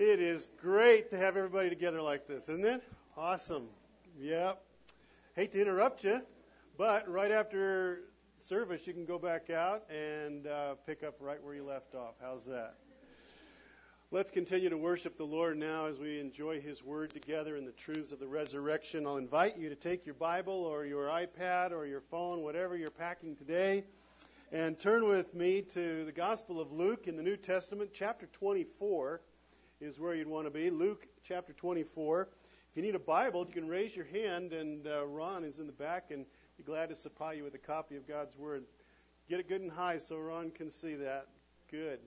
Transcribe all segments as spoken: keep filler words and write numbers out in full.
It is great to have everybody together like this, isn't it? Awesome. Yep. Hate to interrupt you, but right after service, you can go back out and uh, pick up right where you left off. How's that? Let's continue to worship the Lord now as we enjoy His Word together and the truths of the resurrection. I'll invite you to take your Bible or your iPad or your phone, whatever you're packing today, and turn with me to the Gospel of Luke in the New Testament. Chapter twenty-four is where you'd want to be. Luke chapter twenty-four. If you need a Bible, you can raise your hand, and uh, Ron is in the back, and be glad to supply you with a copy of God's Word. Get it good and high so Ron can see that. Good.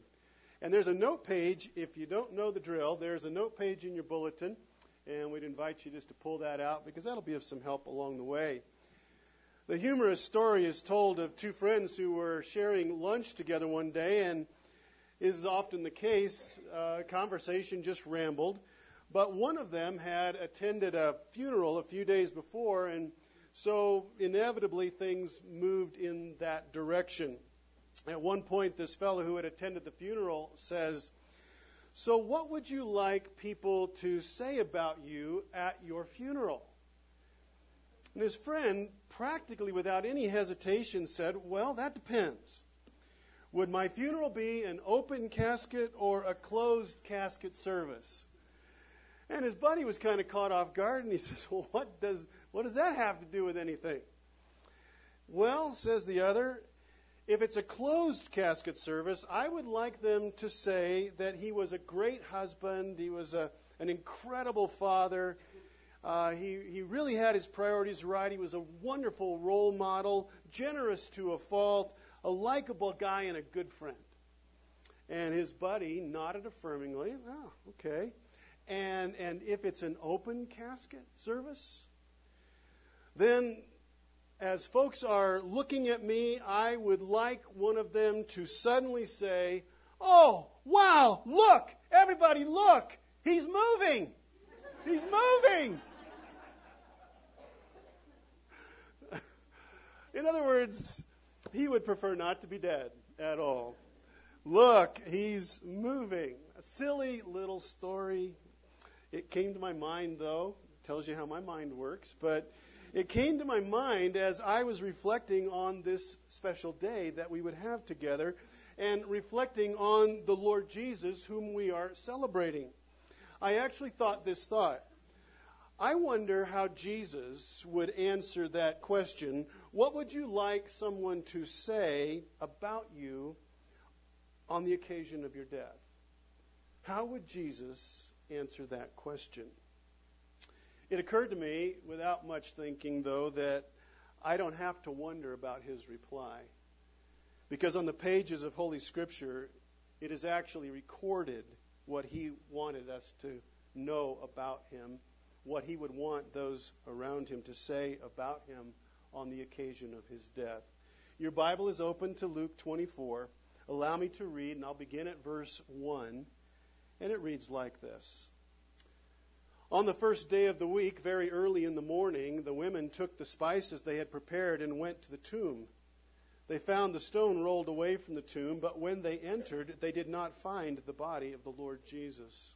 And there's a note page, if you don't know the drill, there's a note page in your bulletin, and we'd invite you just to pull that out because that'll be of some help along the way. The humorous story is told of two friends who were sharing lunch together one day, and as is often the case, uh, conversation just rambled. But one of them had attended a funeral a few days before, and so inevitably things moved in that direction. At one point, this fellow who had attended the funeral says, "So what would you like people to say about you at your funeral?" And his friend, practically without any hesitation, said, "Well, that depends. Would my funeral be an open casket or a closed casket service?" And his buddy was kind of caught off guard, and he says, "Well, what does, what does that have to do with anything?" "Well," says the other, "if it's a closed casket service, I would like them to say that he was a great husband, he was a, an incredible father, uh, he, he really had his priorities right, he was a wonderful role model, generous to a fault, a likable guy, and a good friend." And his buddy nodded affirmingly. "Oh, okay. And, and if it's an open casket service?" "Then, as folks are looking at me, I would like one of them to suddenly say, 'Oh, wow, look, everybody look, he's moving, he's moving.'" In other words, he would prefer not to be dead at all. "Look, he's moving." A silly little story. It came to my mind, though. It tells you how my mind works, but it came to my mind as I was reflecting on this special day that we would have together and reflecting on the Lord Jesus whom we are celebrating. I actually thought this thought. I wonder how Jesus would answer that question. What would you like someone to say about you on the occasion of your death? How would Jesus answer that question? It occurred to me, without much thinking, though, that I don't have to wonder about his reply. Because on the pages of Holy Scripture, it is actually recorded what he wanted us to know about him, what he would want those around him to say about him on the occasion of his death. Your Bible is open to Luke twenty-four. Allow me to read, and I'll begin at verse one. And it reads like this. "On the first day of the week, very early in the morning, the women took the spices they had prepared and went to the tomb. They found the stone rolled away from the tomb, but when they entered, they did not find the body of the Lord Jesus.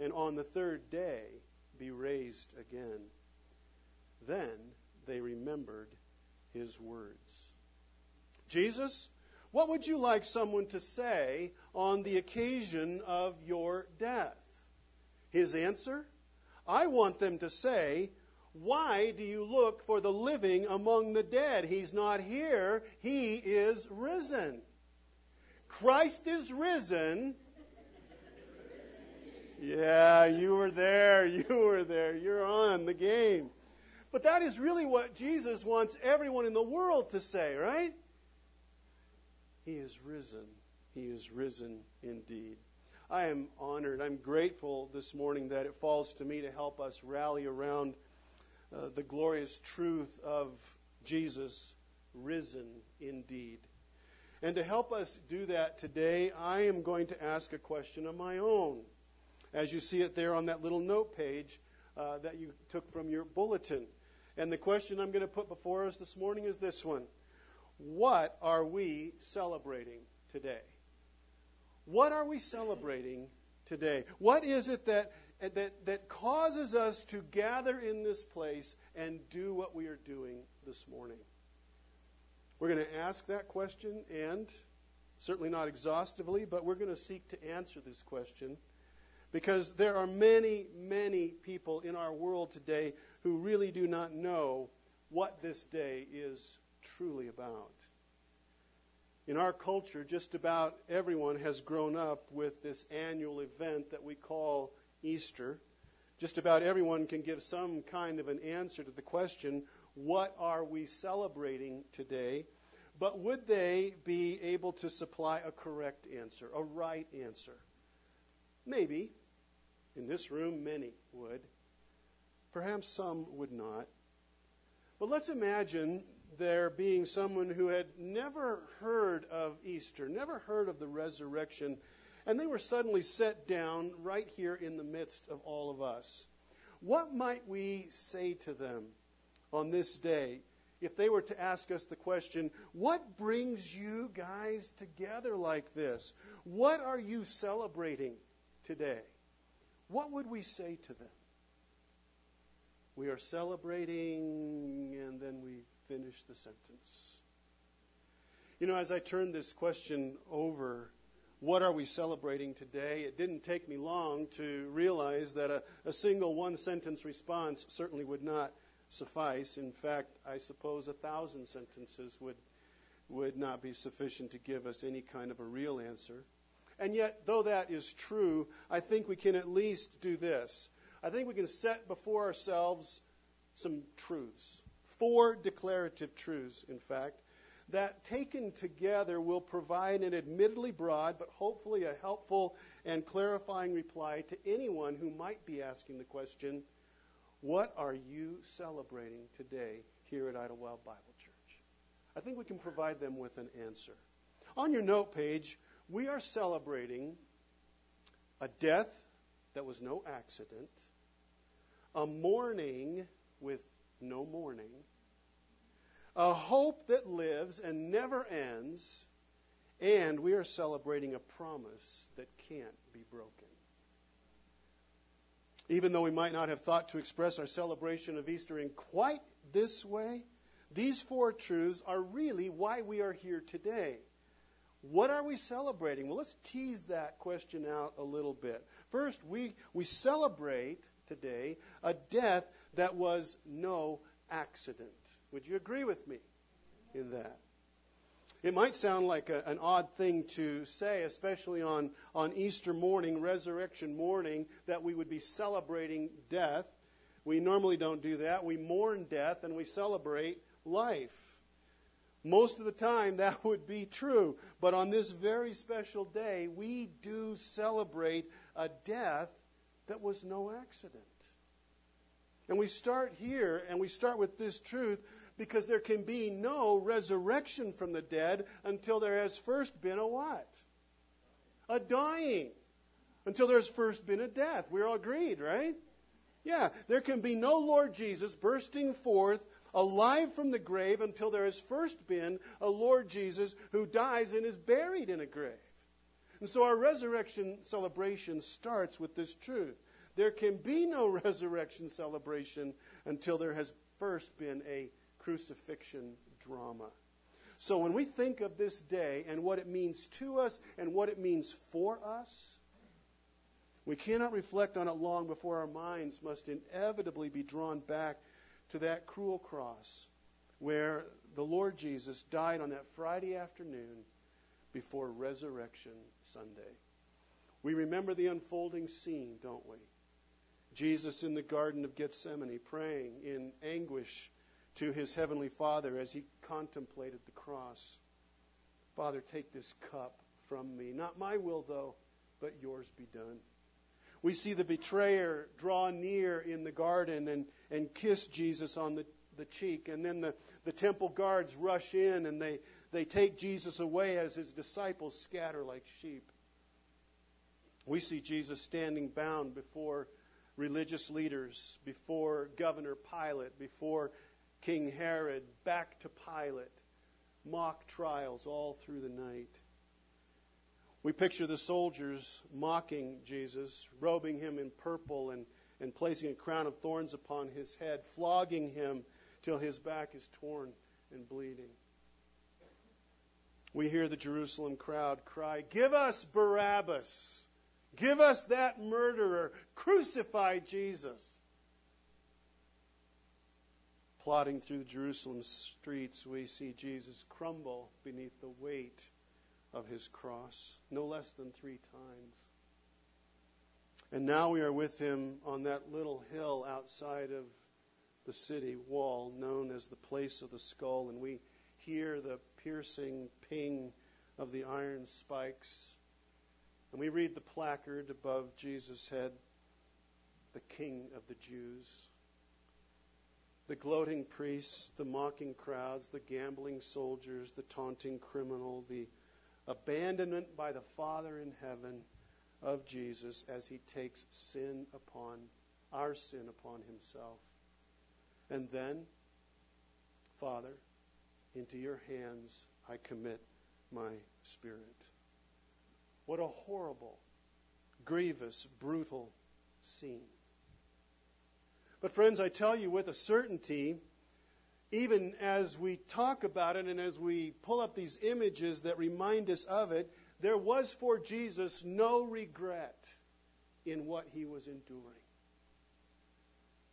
and on the third day be raised again.' Then they remembered his words." Jesus, what would you like someone to say on the occasion of your death? His answer, I want them to say, "Why do you look for the living among the dead? He's not here. He is risen. Christ is risen." Yeah, you were there. You were there. You're on the game. But that is really what Jesus wants everyone in the world to say, right? He is risen. He is risen indeed. I am honored. I'm grateful this morning that it falls to me to help us rally around uh, the glorious truth of Jesus risen indeed. And to help us do that today, I am going to ask a question of my own, as you see it there on that little note page uh, that you took from your bulletin. And the question I'm going to put before us this morning is this one. What are we celebrating today? What are we celebrating today? What is it that, that, that causes us to gather in this place and do what we are doing this morning? We're going to ask that question, and certainly not exhaustively, but we're going to seek to answer this question, because there are many, many people in our world today who really do not know what this day is truly about. In our culture, just about everyone has grown up with this annual event that we call Easter. Just about everyone can give some kind of an answer to the question, what are we celebrating today? But would they be able to supply a correct answer, a right answer? Maybe. In this room, many would. Perhaps some would not. But let's imagine there being someone who had never heard of Easter, never heard of the resurrection, and they were suddenly set down right here in the midst of all of us. What might we say to them on this day if they were to ask us the question, what brings you guys together like this? What are you celebrating today? What would we say to them? We are celebrating, and then we finish the sentence. You know, as I turned this question over, what are we celebrating today? It didn't take me long to realize that a, a single one-sentence response certainly would not suffice. In fact, I suppose a thousand sentences would would not be sufficient to give us any kind of a real answer. And yet, though that is true, I think we can at least do this. I think we can set before ourselves some truths, four declarative truths, in fact, that taken together will provide an admittedly broad but hopefully a helpful and clarifying reply to anyone who might be asking the question, what are you celebrating today here at Idlewild Bible Church? I think we can provide them with an answer. On your note page, we are celebrating a death that was no accident, a mourning with no mourning, a hope that lives and never ends, and we are celebrating a promise that can't be broken. Even though we might not have thought to express our celebration of Easter in quite this way, these four truths are really why we are here today. What are we celebrating? Well, let's tease that question out a little bit. First, we, we celebrate today a death that was no accident. Would you agree with me in that? It might sound like a, an odd thing to say, especially on, on Easter morning, resurrection morning, that we would be celebrating death. We normally don't do that. We mourn death and we celebrate life. Most of the time that would be true. But on this very special day, we do celebrate a death that was no accident. And we start here, and we start with this truth, because there can be no resurrection from the dead until there has first been a what? A dying. Until there's first been a death. We're all agreed, right? Yeah. There can be no Lord Jesus bursting forth alive from the grave until there has first been a Lord Jesus who dies and is buried in a grave. And so our resurrection celebration starts with this truth. There can be no resurrection celebration until there has first been a crucifixion drama. So when we think of this day and what it means to us and what it means for us, we cannot reflect on it long before our minds must inevitably be drawn back to that cruel cross where the Lord Jesus died on that Friday afternoon before Resurrection Sunday. We remember the unfolding scene, don't we? Jesus in the Garden of Gethsemane praying in anguish to his heavenly Father as he contemplated the cross. Father, take this cup from me. Not my will, though, but yours be done. We see the betrayer draw near in the garden and, and kiss Jesus on the, the cheek. And then the, the temple guards rush in and they, they take Jesus away as his disciples scatter like sheep. We see Jesus standing bound before religious leaders, before Governor Pilate, before King Herod, back to Pilate, mock trials all through the night. We picture the soldiers mocking Jesus, robing him in purple and, and placing a crown of thorns upon his head, flogging him till his back is torn and bleeding. We hear the Jerusalem crowd cry, "Give us Barabbas! Give us that murderer! Crucify Jesus!" Plodding through the Jerusalem streets, we see Jesus crumble beneath the weight of his cross, no less than three times. And now we are with him on that little hill outside of the city wall known as the place of the skull, and we hear the piercing ping of the iron spikes. And we read the placard above Jesus' head, "The King of the Jews." The gloating priests, the mocking crowds, the gambling soldiers, the taunting criminal, the abandonment by the Father in heaven of Jesus as he takes sin upon, our sin upon himself. And then, "Father, into your hands I commit my spirit." What a horrible, grievous, brutal scene. But friends, I tell you with a certainty, even as we talk about it and as we pull up these images that remind us of it, there was for Jesus no regret in what he was enduring.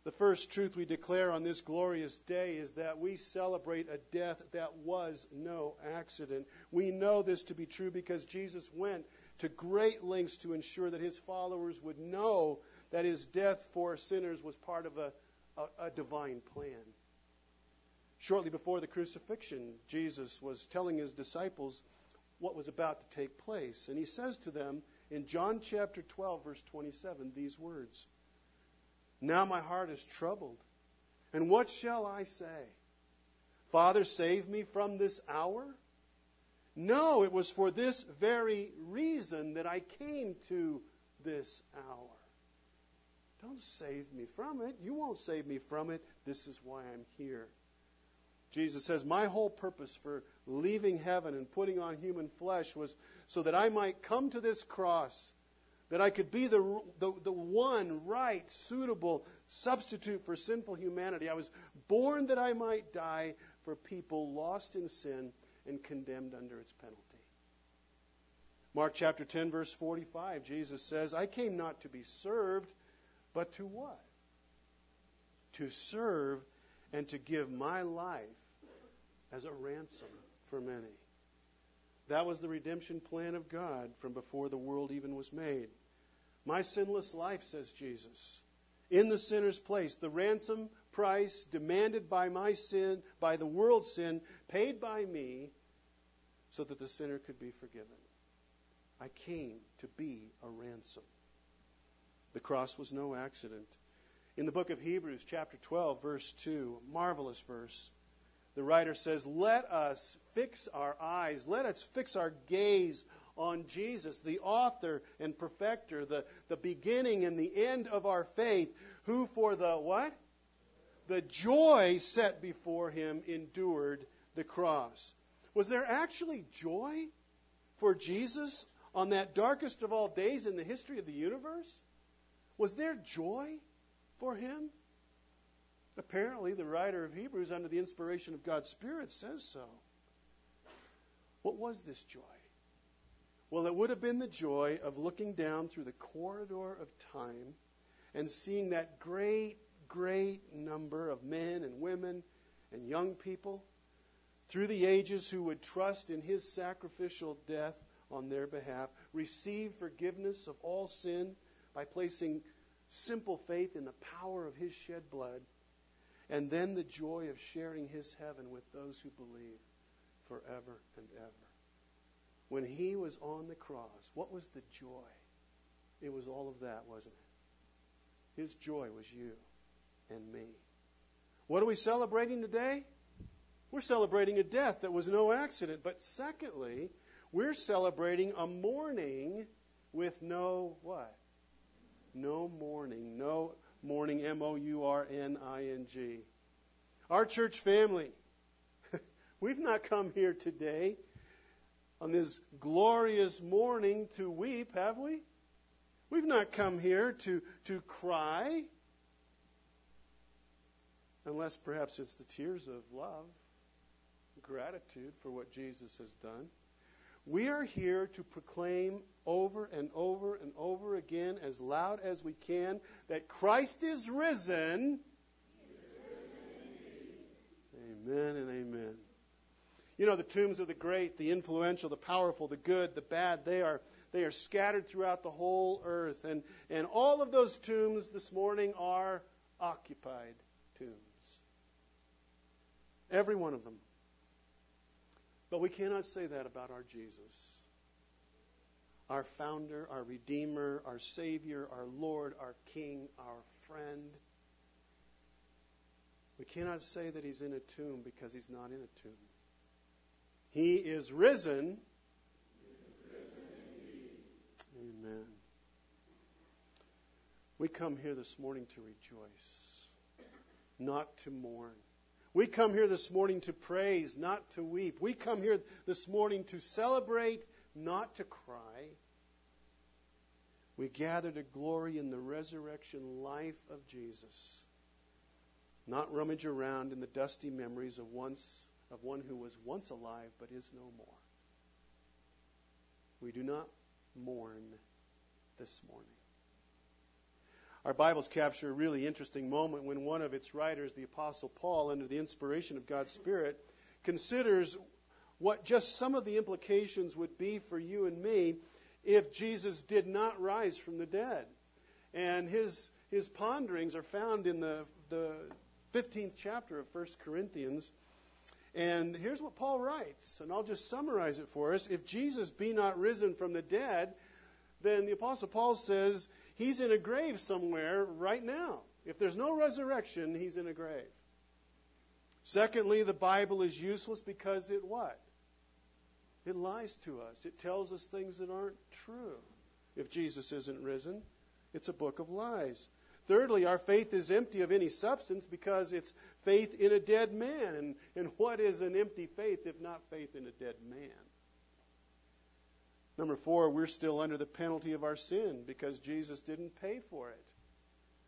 The first truth we declare on this glorious day is that we celebrate a death that was no accident. We know this to be true because Jesus went to great lengths to ensure that his followers would know that his death for sinners was part of a, a, a divine plan. Shortly before the crucifixion, Jesus was telling his disciples what was about to take place. And he says to them in John chapter twelve, verse twenty-seven, these words, "Now my heart is troubled, and what shall I say? Father, save me from this hour? No, it was for this very reason that I came to this hour." Don't save me from it. You won't save me from it. This is why I'm here. Jesus says, "My whole purpose for leaving heaven and putting on human flesh was so that I might come to this cross, that I could be the, the, the one right, suitable substitute for sinful humanity. I was born that I might die for people lost in sin and condemned under its penalty." Mark chapter ten, verse forty-five, Jesus says, "I came not to be served, but to what? To serve and to give my life as a ransom for many." That was the redemption plan of God from before the world even was made. My sinless life, says Jesus, in the sinner's place, the ransom price demanded by my sin, by the world's sin, paid by me so that the sinner could be forgiven. I came to be a ransom. The cross was no accident. In the book of Hebrews, chapter twelve, verse two, marvelous verse, the writer says, "Let us fix our eyes, let us fix our gaze on Jesus, the author and perfecter, the, the beginning and the end of our faith, who for the what? The joy set before him endured the cross." Was there actually joy for Jesus on that darkest of all days in the history of the universe? Was there joy for him? Apparently, the writer of Hebrews, under the inspiration of God's Spirit, says so. What was this joy? Well, it would have been the joy of looking down through the corridor of time and seeing that great, great number of men and women and young people through the ages who would trust in his sacrificial death on their behalf, receive forgiveness of all sin by placing simple faith in the power of his shed blood, and then the joy of sharing his heaven with those who believe forever and ever. When he was on the cross, what was the joy It was all of that, wasn't it? His joy was you and me. What are we celebrating today? We're celebrating a death that was no accident. But secondly, we're celebrating a mourning with no what? No mourning. No mourning, M O U R N I N G. Our church family, we've not come here today on this glorious morning to weep, have we? We've not come here to, to cry, unless perhaps it's the tears of love, gratitude for what Jesus has done. We are here to proclaim over and over and over again, as loud as we can, that Christ is risen. He is risen indeed. Amen and amen. You know, the tombs of the great, the influential, the powerful, the good, the bad, they are they are scattered throughout the whole earth. And, and all of those tombs this morning are occupied tombs. Every one of them. But we cannot say that about our Jesus, our founder, our redeemer, our savior, our Lord, our king, our friend. We cannot say that he's in a tomb because he's not in a tomb. He is risen. He is risen indeed. Amen. We come here this morning to rejoice, not to mourn. We come here this morning to praise, not to weep. We come here this morning to celebrate, not to cry. We gather to glory in the resurrection life of Jesus, not rummage around in the dusty memories of once of one who was once alive but is no more. We do not mourn this morning. Our Bibles capture a really interesting moment when one of its writers, the Apostle Paul, under the inspiration of God's Spirit, considers what just some of the implications would be for you and me if Jesus did not rise from the dead. And his his ponderings are found in the, the fifteenth chapter of First Corinthians. And here's what Paul writes, and I'll just summarize it for us. If Jesus be not risen from the dead, then the Apostle Paul says he's in a grave somewhere right now. If there's no resurrection, he's in a grave. Secondly, the Bible is useless because it what? It lies to us. It tells us things that aren't true. If Jesus isn't risen, it's a book of lies. Thirdly, our faith is empty of any substance because it's faith in a dead man. And, and what is an empty faith if not faith in a dead man? Number four, we're still under the penalty of our sin because Jesus didn't pay for it.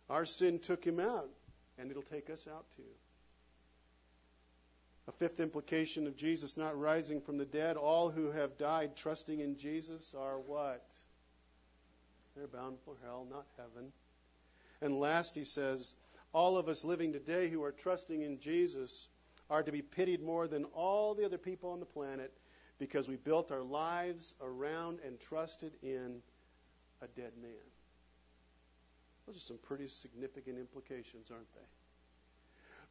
Our sin took him out, and it'll take us out too. A fifth implication of Jesus not rising from the dead, all who have died trusting in Jesus are what? They're bound for hell, not heaven. And last, he says, all of us living today who are trusting in Jesus are to be pitied more than all the other people on the planet, because we built our lives around and trusted in a dead man. Those are some pretty significant implications, aren't they?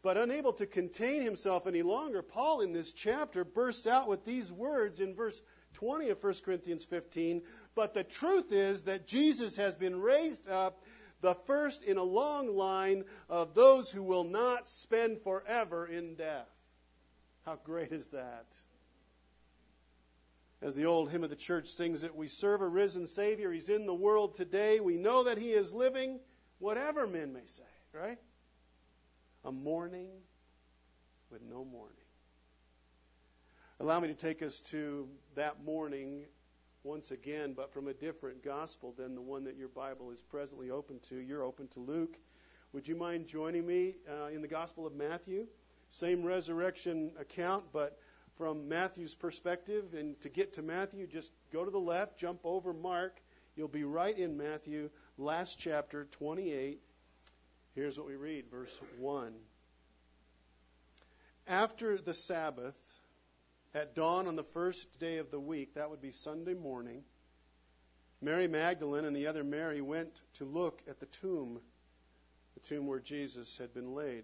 But unable to contain himself any longer, Paul in this chapter bursts out with these words in verse twenty of First Corinthians fifteen, but the truth is that Jesus has been raised up, the first in a long line of those who will not spend forever in death. How great is that? As the old hymn of the church sings it, we serve a risen Savior. He's in the world today. We know that he is living, whatever men may say, right? A mourning with no mourning. Allow me to take us to that mourning once again, but from a different gospel than the one that your Bible is presently open to. You're open to Luke. Would you mind joining me uh, in the Gospel of Matthew? Same resurrection account, but from Matthew's perspective. And to get to Matthew, just go to the left, jump over Mark. You'll be right in Matthew, last chapter, twenty-eight. Here's what we read, verse one. After the Sabbath, at dawn on the first day of the week, that would be Sunday morning, Mary Magdalene and the other Mary went to look at the tomb, the tomb where Jesus had been laid.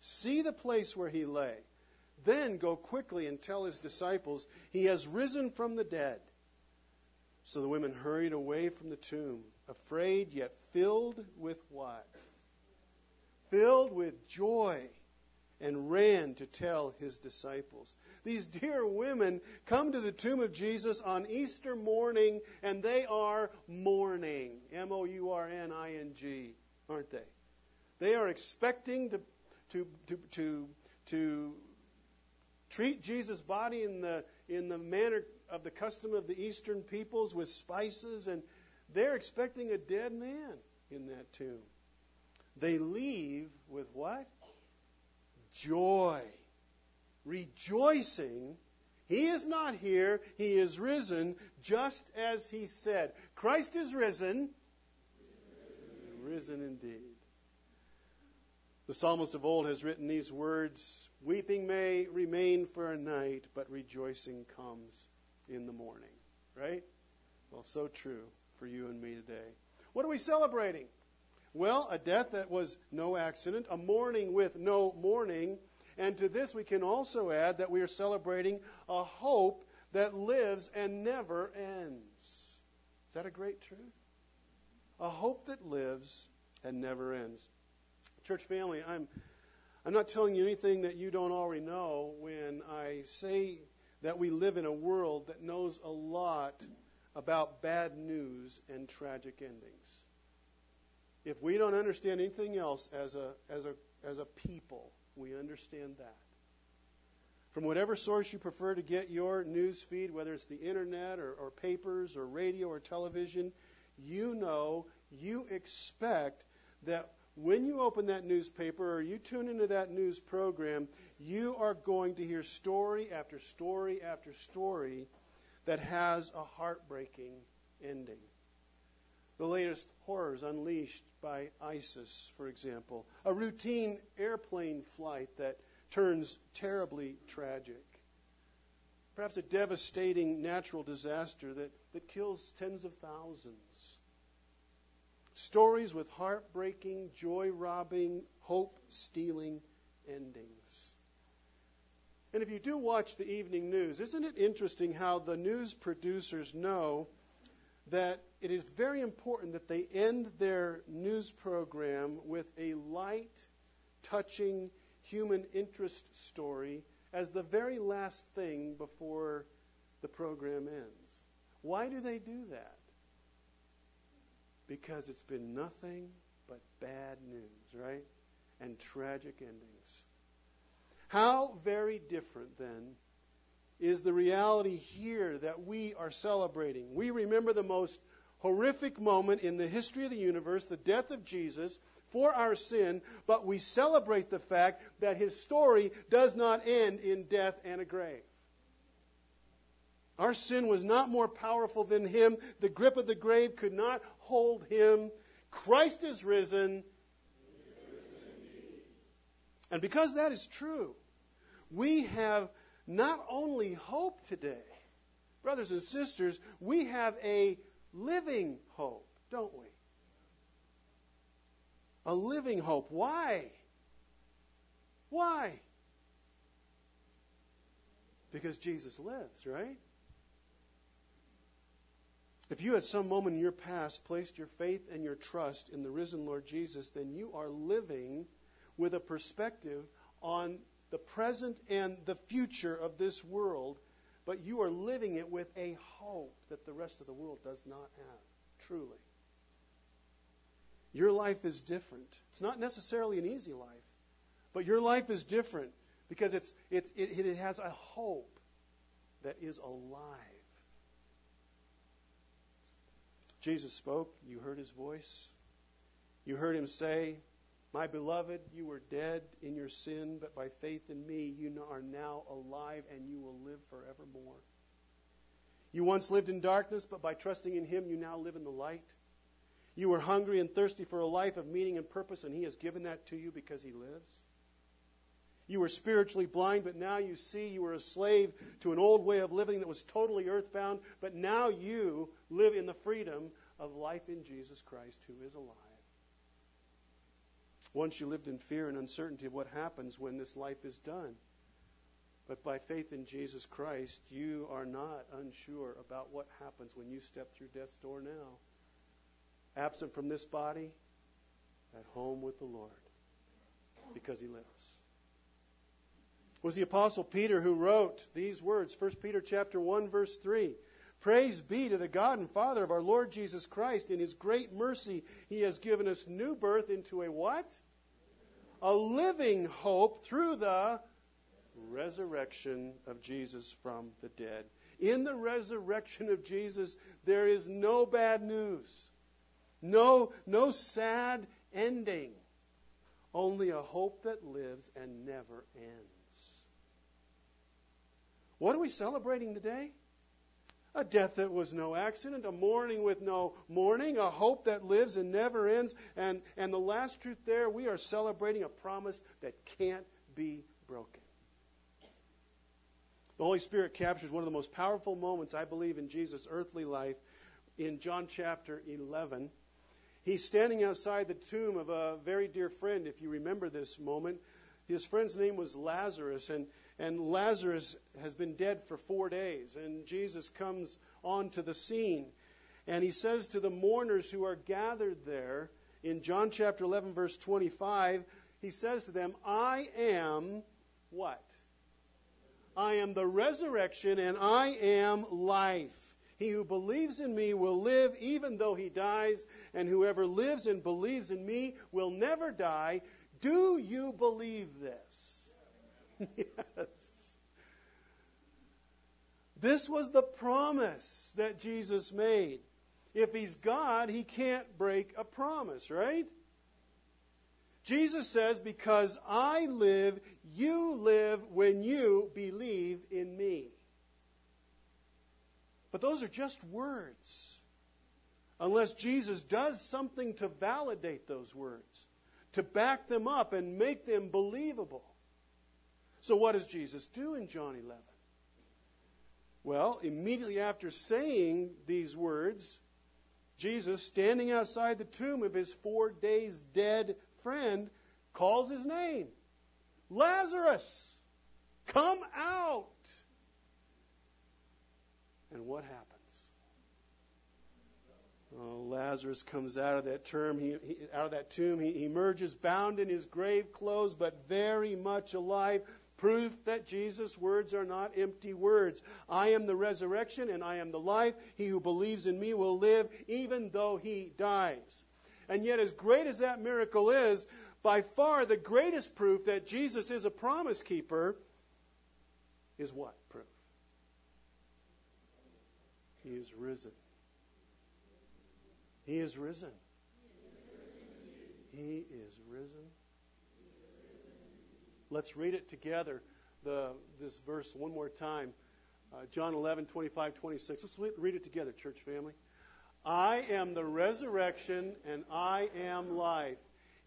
see the place where he lay. Then go quickly and tell his disciples, he has risen from the dead." So the women hurried away from the tomb, afraid yet filled with what? Filled with joy, and ran to tell his disciples. These dear women come to the tomb of Jesus on Easter morning, and they are mourning. M O U R N I N G, aren't they? They are expecting to to to to, to treat Jesus' body in the in the manner of the custom of the Eastern peoples, with spices, and they're expecting a dead man in that tomb. They leave with what? Joy. Rejoicing. He is not here. He is risen, just as he said. Christ is risen. Risen indeed. The psalmist of old has written these words, "Weeping may remain for a night, but rejoicing comes in the morning." Right? Well, so true for you and me today. What are we celebrating? Well, a death that was no accident, a mourning with no mourning, and to this we can also add that we are celebrating a hope that lives and never ends. Is that a great truth? A hope that lives and never ends. Church family, I'm I'm not telling you anything that you don't already know when I say that we live in a world that knows a lot about bad news and tragic endings. If we don't understand anything else as a as a as a people, we understand that. From whatever source you prefer to get your news feed, whether it's the internet or, or papers or radio or television, you know, you expect that when you open that newspaper or you tune into that news program, you are going to hear story after story after story that has a heartbreaking ending. The latest horrors unleashed by ISIS, for example. A routine airplane flight that turns terribly tragic. Perhaps a devastating natural disaster that, that kills tens of thousands. Stories with heartbreaking, joy-robbing, hope-stealing endings. And if you do watch the evening news, isn't it interesting how the news producers know that it is very important that they end their news program with a light, touching, human interest story as the very last thing before the program ends? Why do they do that? Because it's been nothing but bad news, right? And tragic endings. How very different, then, is the reality here that we are celebrating. We remember the most horrific moment in the history of the universe, the death of Jesus for our sin, but we celebrate the fact that his story does not end in death and a grave. Our sin was not more powerful than him. The grip of the grave could not hold him. Christ is risen. He is risen. And because that is true, we have not only hope today, brothers and sisters, we have a living hope, don't we? A living hope. Why? Why? Because Jesus lives, right? If you at some moment in your past placed your faith and your trust in the risen Lord Jesus, then you are living with a perspective on the present and the future of this world, but you are living it with a hope that the rest of the world does not have, truly. Your life is different. It's not necessarily an easy life, but your life is different because it's it it, it has a hope that is alive. Jesus spoke. You heard his voice. You heard him say, "My beloved, you were dead in your sin, but by faith in me, you are now alive and you will live forevermore." You once lived in darkness, but by trusting in him, you now live in the light. You were hungry and thirsty for a life of meaning and purpose, and he has given that to you because he lives. You were spiritually blind, but now you see. You were a slave to an old way of living that was totally earthbound, but now you live in the freedom of life in Jesus Christ, who is alive. Once you lived in fear and uncertainty of what happens when this life is done. But by faith in Jesus Christ, you are not unsure about what happens when you step through death's door now. Absent from this body, at home with the Lord, because he lives. It was the Apostle Peter who wrote these words, First Peter chapter one, verse three. Praise be to the God and Father of our Lord Jesus Christ. In his great mercy, he has given us new birth into a what? A living hope through the resurrection of Jesus from the dead. In the resurrection of Jesus, there is no bad news. No, no sad ending. Only a hope that lives and never ends. What are we celebrating today? A death that was no accident, a mourning with no mourning, a hope that lives and never ends. And, and the last truth there, we are celebrating a promise that can't be broken. The Holy Spirit captures one of the most powerful moments, I believe, in Jesus' earthly life in John chapter eleven. He's standing outside the tomb of a very dear friend, if you remember this moment. His friend's name was Lazarus, and, and Lazarus has been dead for four days. And Jesus comes onto the scene, and he says to the mourners who are gathered there, in John chapter eleven, verse twenty-five, he says to them, I am what? I am the resurrection and I am life. He who believes in me will live even though he dies, and whoever lives and believes in me will never die. Do you believe this? Yes. This was the promise that Jesus made. If he's God, he can't break a promise, right? Jesus says, because I live, you live when you believe in me. But those are just words, unless Jesus does something to validate those words, to back them up and make them believable. So what does Jesus do in John eleven? Well, immediately after saying these words, Jesus, standing outside the tomb of his four days dead friend, calls his name. Lazarus, come out. And what happens? Oh, Lazarus comes out of that tomb. He, he out of that tomb. He, he emerges bound in his grave clothes, but very much alive. Proof that Jesus' words are not empty words. I am the resurrection and I am the life. He who believes in me will live even though he dies. And yet, as great as that miracle is, by far the greatest proof that Jesus is a promise keeper is what proof? He is risen. He is risen. He is risen. Let's read it together, the, this verse one more time. Uh, John eleven, twenty-five, twenty-six. Let's read it together, church family. I am the resurrection and I am life.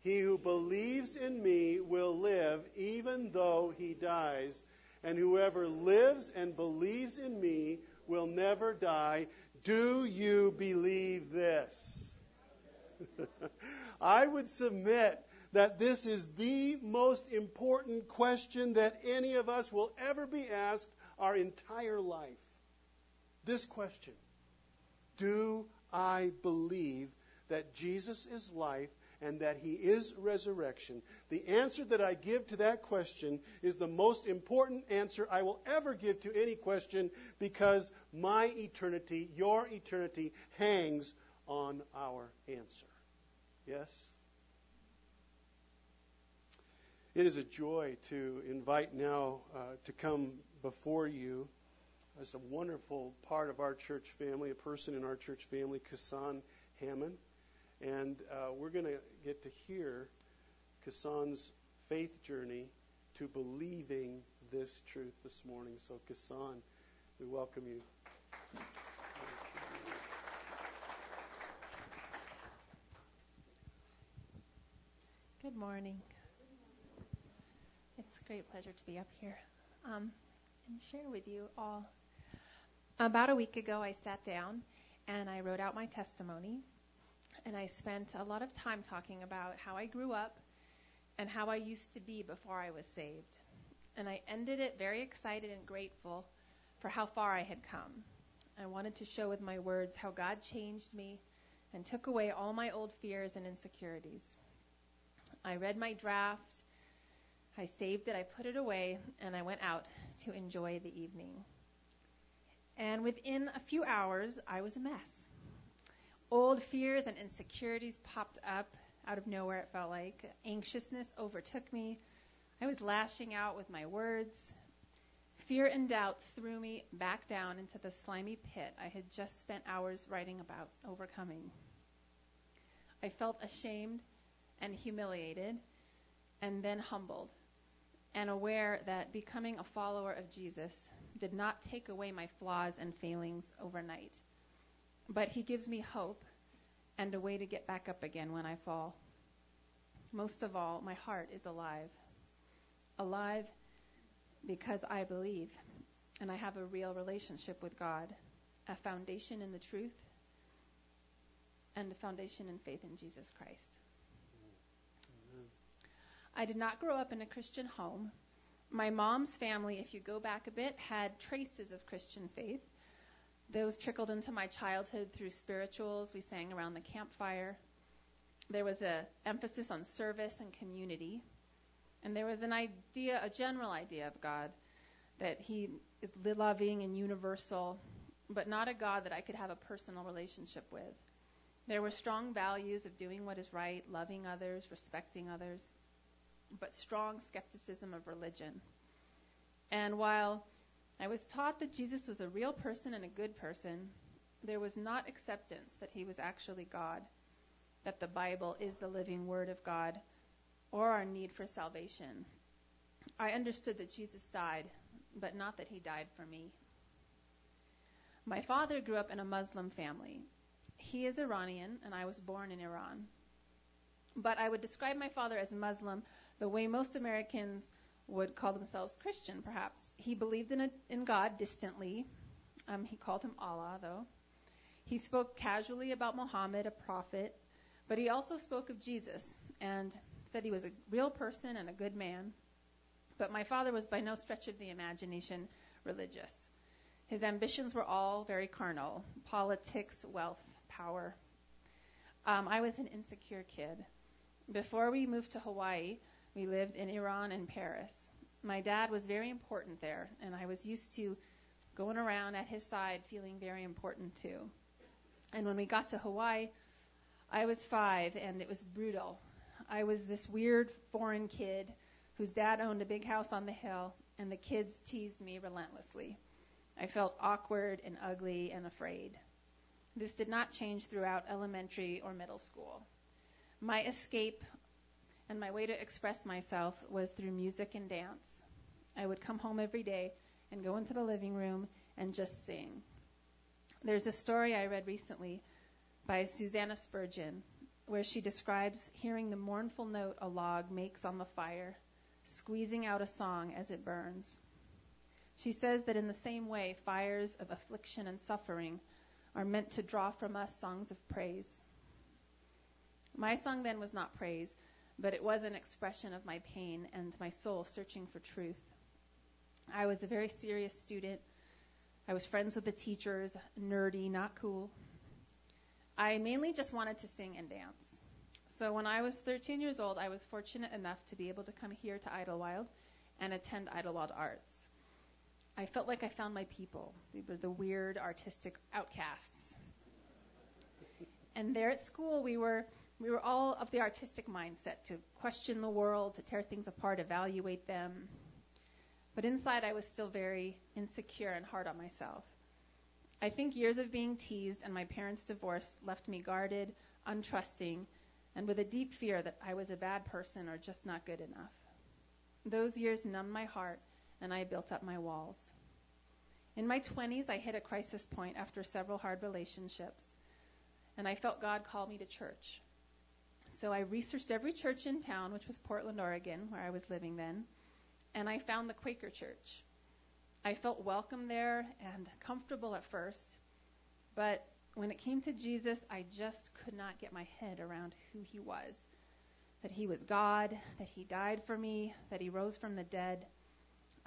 He who believes in me will live even though he dies. And whoever lives and believes in me will never die. Do you believe this? I would submit that this is the most important question that any of us will ever be asked our entire life. This question. Do I believe that Jesus is life and that he is resurrection? The answer that I give to that question is the most important answer I will ever give to any question, because my eternity, your eternity, hangs on our answer. Yes? It is a joy to invite now uh, to come before you. It's a wonderful part of our church family, a person in our church family, Kassan Hammond. And uh, we're going to get to hear Kassan's faith journey to believing this truth this morning. So, Kassan, we welcome you. Good morning. It's a great pleasure to be up here um, and share with you all. About a week ago, I sat down and I wrote out my testimony, and I spent a lot of time talking about how I grew up and how I used to be before I was saved. And I ended it very excited and grateful for how far I had come. I wanted to show with my words how God changed me and took away all my old fears and insecurities. I read my draft, I saved it, I put it away, and I went out to enjoy the evening. And within a few hours, I was a mess. Old fears and insecurities popped up out of nowhere, it felt like. Anxiousness overtook me. I was lashing out with my words. Fear and doubt threw me back down into the slimy pit I had just spent hours writing about overcoming. I felt ashamed and humiliated, and then humbled, and aware that becoming a follower of Jesus did not take away my flaws and failings overnight. But he gives me hope and a way to get back up again when I fall. Most of all, my heart is alive. Alive because I believe, and I have a real relationship with God, a foundation in the truth, and a foundation in faith in Jesus Christ. I did not grow up in a Christian home. My mom's family, if you go back a bit, had traces of Christian faith. Those trickled into my childhood through spirituals. We sang around the campfire. There was an emphasis on service and community. And there was an idea, a general idea of God, that he is loving and universal, but not a God that I could have a personal relationship with. There were strong values of doing what is right, loving others, respecting others, but strong skepticism of religion. And while I was taught that Jesus was a real person and a good person, there was not acceptance that he was actually God, that the Bible is the living word of God, or our need for salvation. I understood that Jesus died, but not that he died for me. My father grew up in a Muslim family. He is Iranian, and I was born in Iran. But I would describe my father as Muslim the way most Americans would call themselves Christian, perhaps. He believed in a, in God distantly. Um, he called him Allah, though. He spoke casually about Muhammad, a prophet, but he also spoke of Jesus and said he was a real person and a good man. But my father was by no stretch of the imagination religious. His ambitions were all very carnal: politics, wealth, power. Um, I was an insecure kid. Before we moved to Hawaii, we lived in Iran and Paris. My dad was very important there, and I was used to going around at his side feeling very important too. And when we got to Hawaii, I was five, and it was brutal. I was this weird foreign kid whose dad owned a big house on the hill, and the kids teased me relentlessly. I felt awkward and ugly and afraid. This did not change throughout elementary or middle school. My escape and my way to express myself was through music and dance. I would come home every day and go into the living room and just sing. There's a story I read recently by Susanna Spurgeon where she describes hearing the mournful note a log makes on the fire, squeezing out a song as it burns. She says that in the same way, fires of affliction and suffering are meant to draw from us songs of praise. My song then was not praise, but it was an expression of my pain and my soul searching for truth. I was a very serious student. I was friends with the teachers, nerdy, not cool. I mainly just wanted to sing and dance. So when I was thirteen years old, I was fortunate enough to be able to come here to Idyllwild and attend Idyllwild Arts. I felt like I found my people. They were the weird, artistic outcasts. And there at school, we were we were all of the artistic mindset, to question the world, to tear things apart, evaluate them. But inside, I was still very insecure and hard on myself. I think years of being teased and my parents' divorce left me guarded, untrusting, and with a deep fear that I was a bad person or just not good enough. Those years numbed my heart, and I built up my walls. In my twenties, I hit a crisis point after several hard relationships, and I felt God call me to church. So I researched every church in town, which was Portland, Oregon, where I was living then, and I found the Quaker church. I felt welcome there and comfortable at first, but when it came to Jesus, I just could not get my head around who he was, that he was God, that he died for me, that he rose from the dead.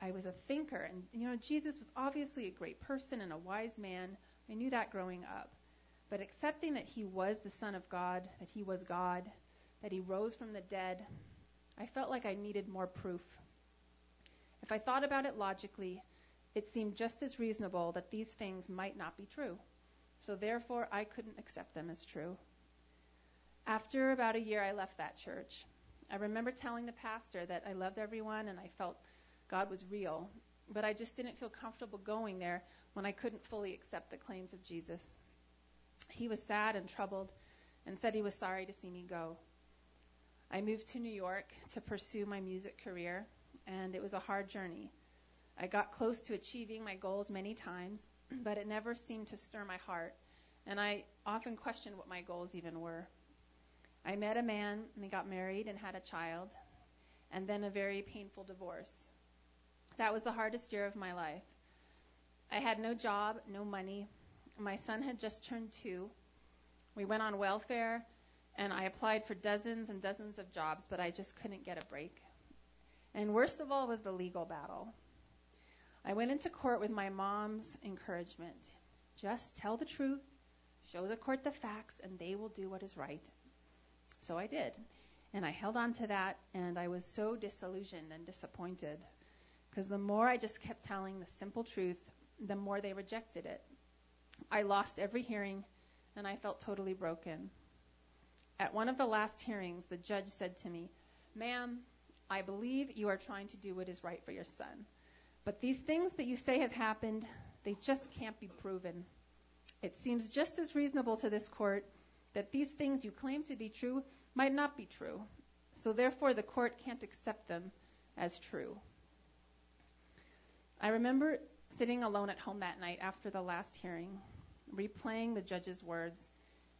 I was a thinker, and you know, Jesus was obviously a great person and a wise man. I knew that growing up. But accepting that he was the Son of God, that he was God, that he rose from the dead, I felt like I needed more proof. If I thought about it logically, it seemed just as reasonable that these things might not be true. So therefore, I couldn't accept them as true. After about a year, I left that church. I remember telling the pastor that I loved everyone and I felt God was real, but I just didn't feel comfortable going there when I couldn't fully accept the claims of Jesus. He was sad and troubled and said he was sorry to see me go. I moved to New York to pursue my music career, and it was a hard journey. I got close to achieving my goals many times, but it never seemed to stir my heart, and I often questioned what my goals even were. I met a man, and they got married and had a child, and then a very painful divorce. That was the hardest year of my life. I had no job, no money. My son had just turned two. We went on welfare, and I applied for dozens and dozens of jobs, but I just couldn't get a break. And worst of all was the legal battle. I went into court with my mom's encouragement. Just tell the truth, show the court the facts, and they will do what is right. So I did, and I held on to that, and I was so disillusioned and disappointed, because the more I just kept telling the simple truth, the more they rejected it. I lost every hearing, and I felt totally broken. At one of the last hearings, the judge said to me, "Ma'am, I believe you are trying to do what is right for your son, but these things that you say have happened, they just can't be proven. It seems just as reasonable to this court that these things you claim to be true might not be true, so therefore the court can't accept them as true." I remember sitting alone at home that night after the last hearing, replaying the judge's words,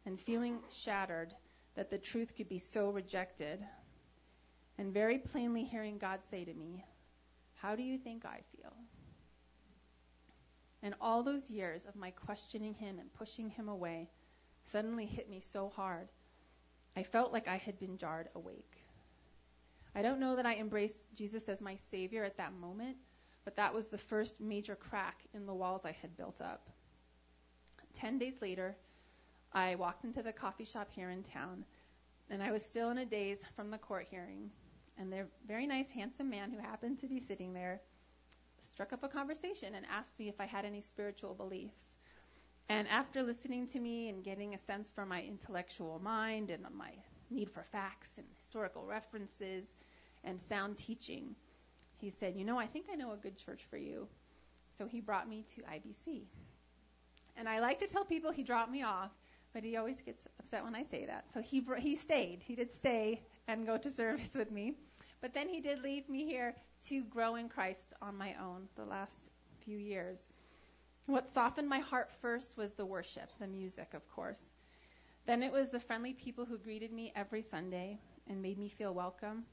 and feeling shattered that the truth could be so rejected, and very plainly hearing God say to me, "How do you think I feel?" And all those years of my questioning him and pushing him away suddenly hit me so hard. I felt like I had been jarred awake. I don't know that I embraced Jesus as my Savior at that moment, but that was the first major crack in the walls I had built up. Ten days later, I walked into the coffee shop here in town, and I was still in a daze from the court hearing, and the very nice, handsome man who happened to be sitting there struck up a conversation and asked me if I had any spiritual beliefs. And after listening to me and getting a sense for my intellectual mind and my need for facts and historical references and sound teaching, he said, "You know, I think I know a good church for you." So he brought me to I B C. And I like to tell people he dropped me off, but he always gets upset when I say that. So he he stayed. He did stay and go to service with me. But then he did leave me here to grow in Christ on my own the last few years. What softened my heart first was the worship, the music, of course. Then it was the friendly people who greeted me every Sunday and made me feel welcome.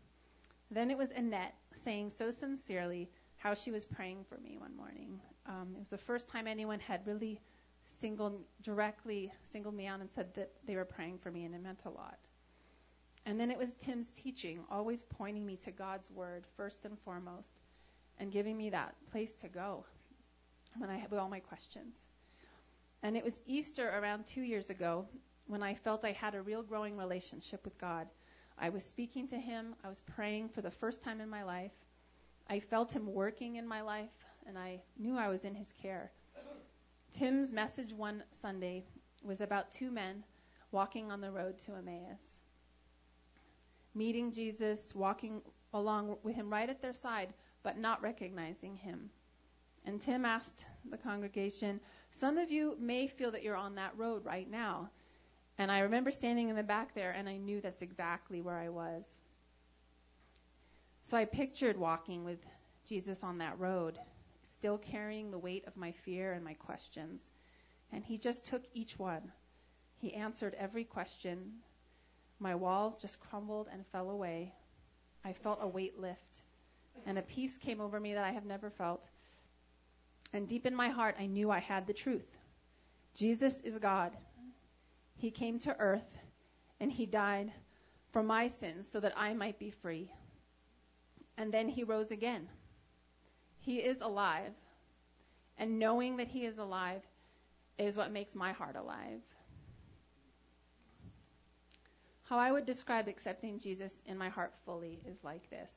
Then it was Annette saying so sincerely how she was praying for me one morning. Um, it was the first time anyone had really singled, directly singled me out and said that they were praying for me, and it meant a lot. And then it was Tim's teaching, always pointing me to God's word first and foremost, and giving me that place to go when I had with all my questions. And it was Easter around two years ago when I felt I had a real growing relationship with God. I was speaking to him. I was praying for the first time in my life. I felt him working in my life, and I knew I was in his care. Tim's message one Sunday was about two men walking on the road to Emmaus, meeting Jesus, walking along with him right at their side, but not recognizing him. And Tim asked the congregation, "Some of you may feel that you're on that road right now." And I remember standing in the back there, and I knew that's exactly where I was. So I pictured walking with Jesus on that road, still carrying the weight of my fear and my questions. And he just took each one. He answered every question. My walls just crumbled and fell away. I felt a weight lift, and a peace came over me that I have never felt. And deep in my heart, I knew I had the truth. Jesus is God. He came to earth, and he died for my sins so that I might be free. And then he rose again. He is alive, and knowing that he is alive is what makes my heart alive. How I would describe accepting Jesus in my heart fully is like this.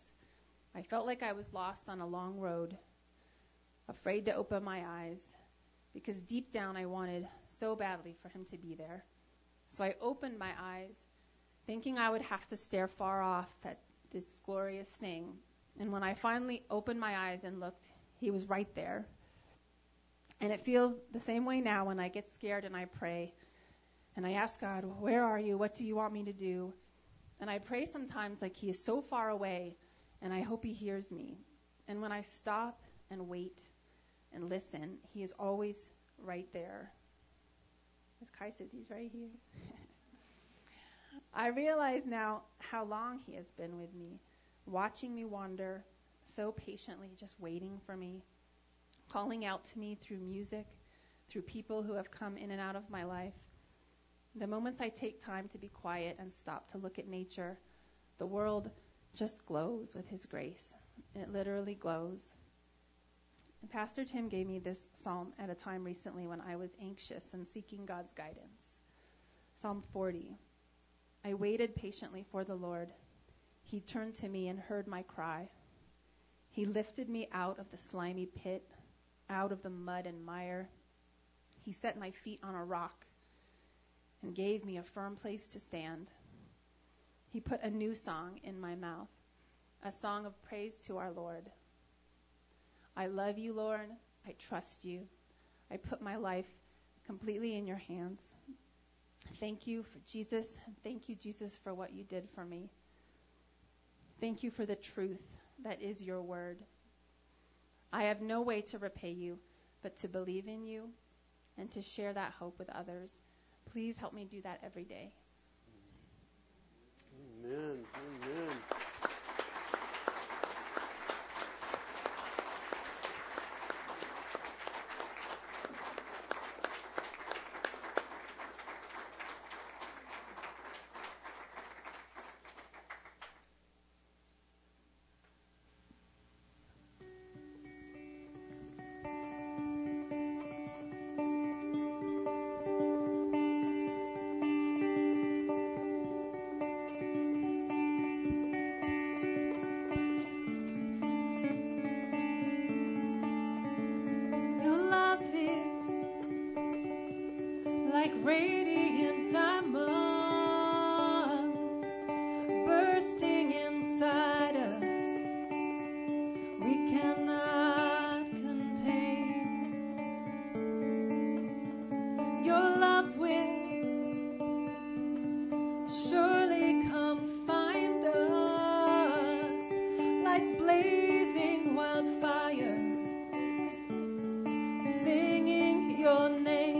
I felt like I was lost on a long road, afraid to open my eyes, because deep down I wanted so badly for him to be there. So I opened my eyes, thinking I would have to stare far off at this glorious thing. And when I finally opened my eyes and looked, he was right there. And it feels the same way now when I get scared and I pray. And I ask God, where are you? What do you want me to do? And I pray sometimes like he is so far away, and I hope he hears me. And when I stop and wait and listen, he is always right there. As Kai says, he's right here. I realize now how long he has been with me, watching me wander so patiently, just waiting for me, calling out to me through music, through people who have come in and out of my life. The moments I take time to be quiet and stop to look at nature, the world just glows with his grace. It literally glows. And Pastor Tim gave me this psalm at a time recently when I was anxious and seeking God's guidance. Psalm forty. I waited patiently for the Lord. He turned to me and heard my cry. He lifted me out of the slimy pit, out of the mud and mire. He set my feet on a rock and gave me a firm place to stand. He put a new song in my mouth, a song of praise to our Lord. I love you, Lord. I trust you. I put my life completely in your hands. Thank you for Jesus. Thank you, Jesus, for what you did for me. Thank you for the truth that is your word. I have no way to repay you, but to believe in you and to share that hope with others. Please help me do that every day. Amen. Amen. Your name,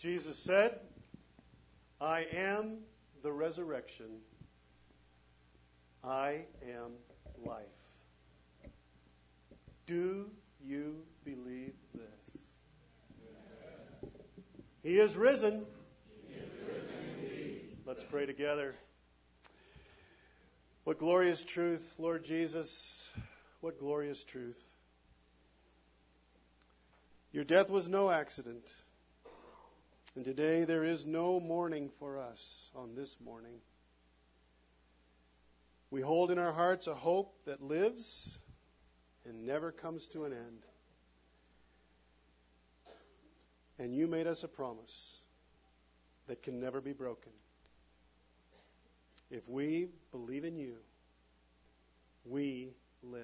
Jesus said, I am the resurrection. I am life. Do you believe this? Yes. He is risen. He is risen indeed. Let's pray together. What glorious truth, Lord Jesus. What glorious truth. Your death was no accident. And today there is no mourning for us on this morning. We hold in our hearts a hope that lives and never comes to an end. And you made us a promise that can never be broken. If we believe in you, we live.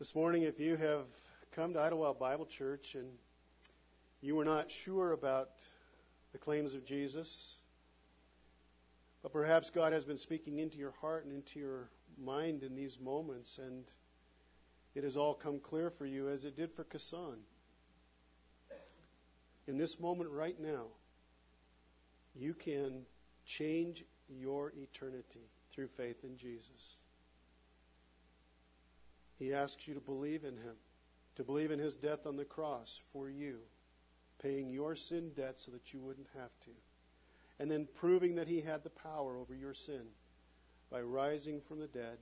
This morning, if you have come to Idlewild Bible Church and you were not sure about the claims of Jesus, but perhaps God has been speaking into your heart and into your mind in these moments, and it has all come clear for you as it did for Kassan. In this moment right now, you can change your eternity through faith in Jesus. He asks you to believe in him, to believe in his death on the cross for you, paying your sin debt so that you wouldn't have to, and then proving that he had the power over your sin by rising from the dead,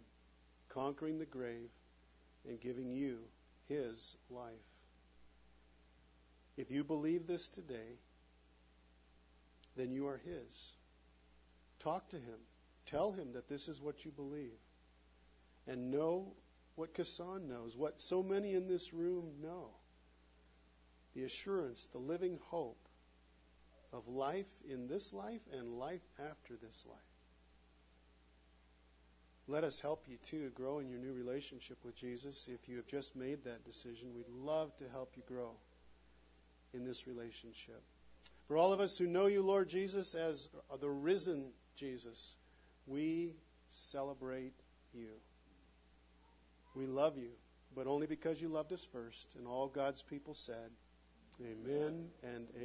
conquering the grave, and giving you his life. If you believe this today, then you are his. Talk to him. Tell him that this is what you believe. And know what Kassan knows, what so many in this room know. The assurance, the living hope of life in this life and life after this life. Let us help you, too, grow in your new relationship with Jesus. If you have just made that decision, we'd love to help you grow in this relationship. For all of us who know you, Lord Jesus, as the risen Jesus, we celebrate you. We love you, but only because you loved us first. And all God's people said, amen and amen.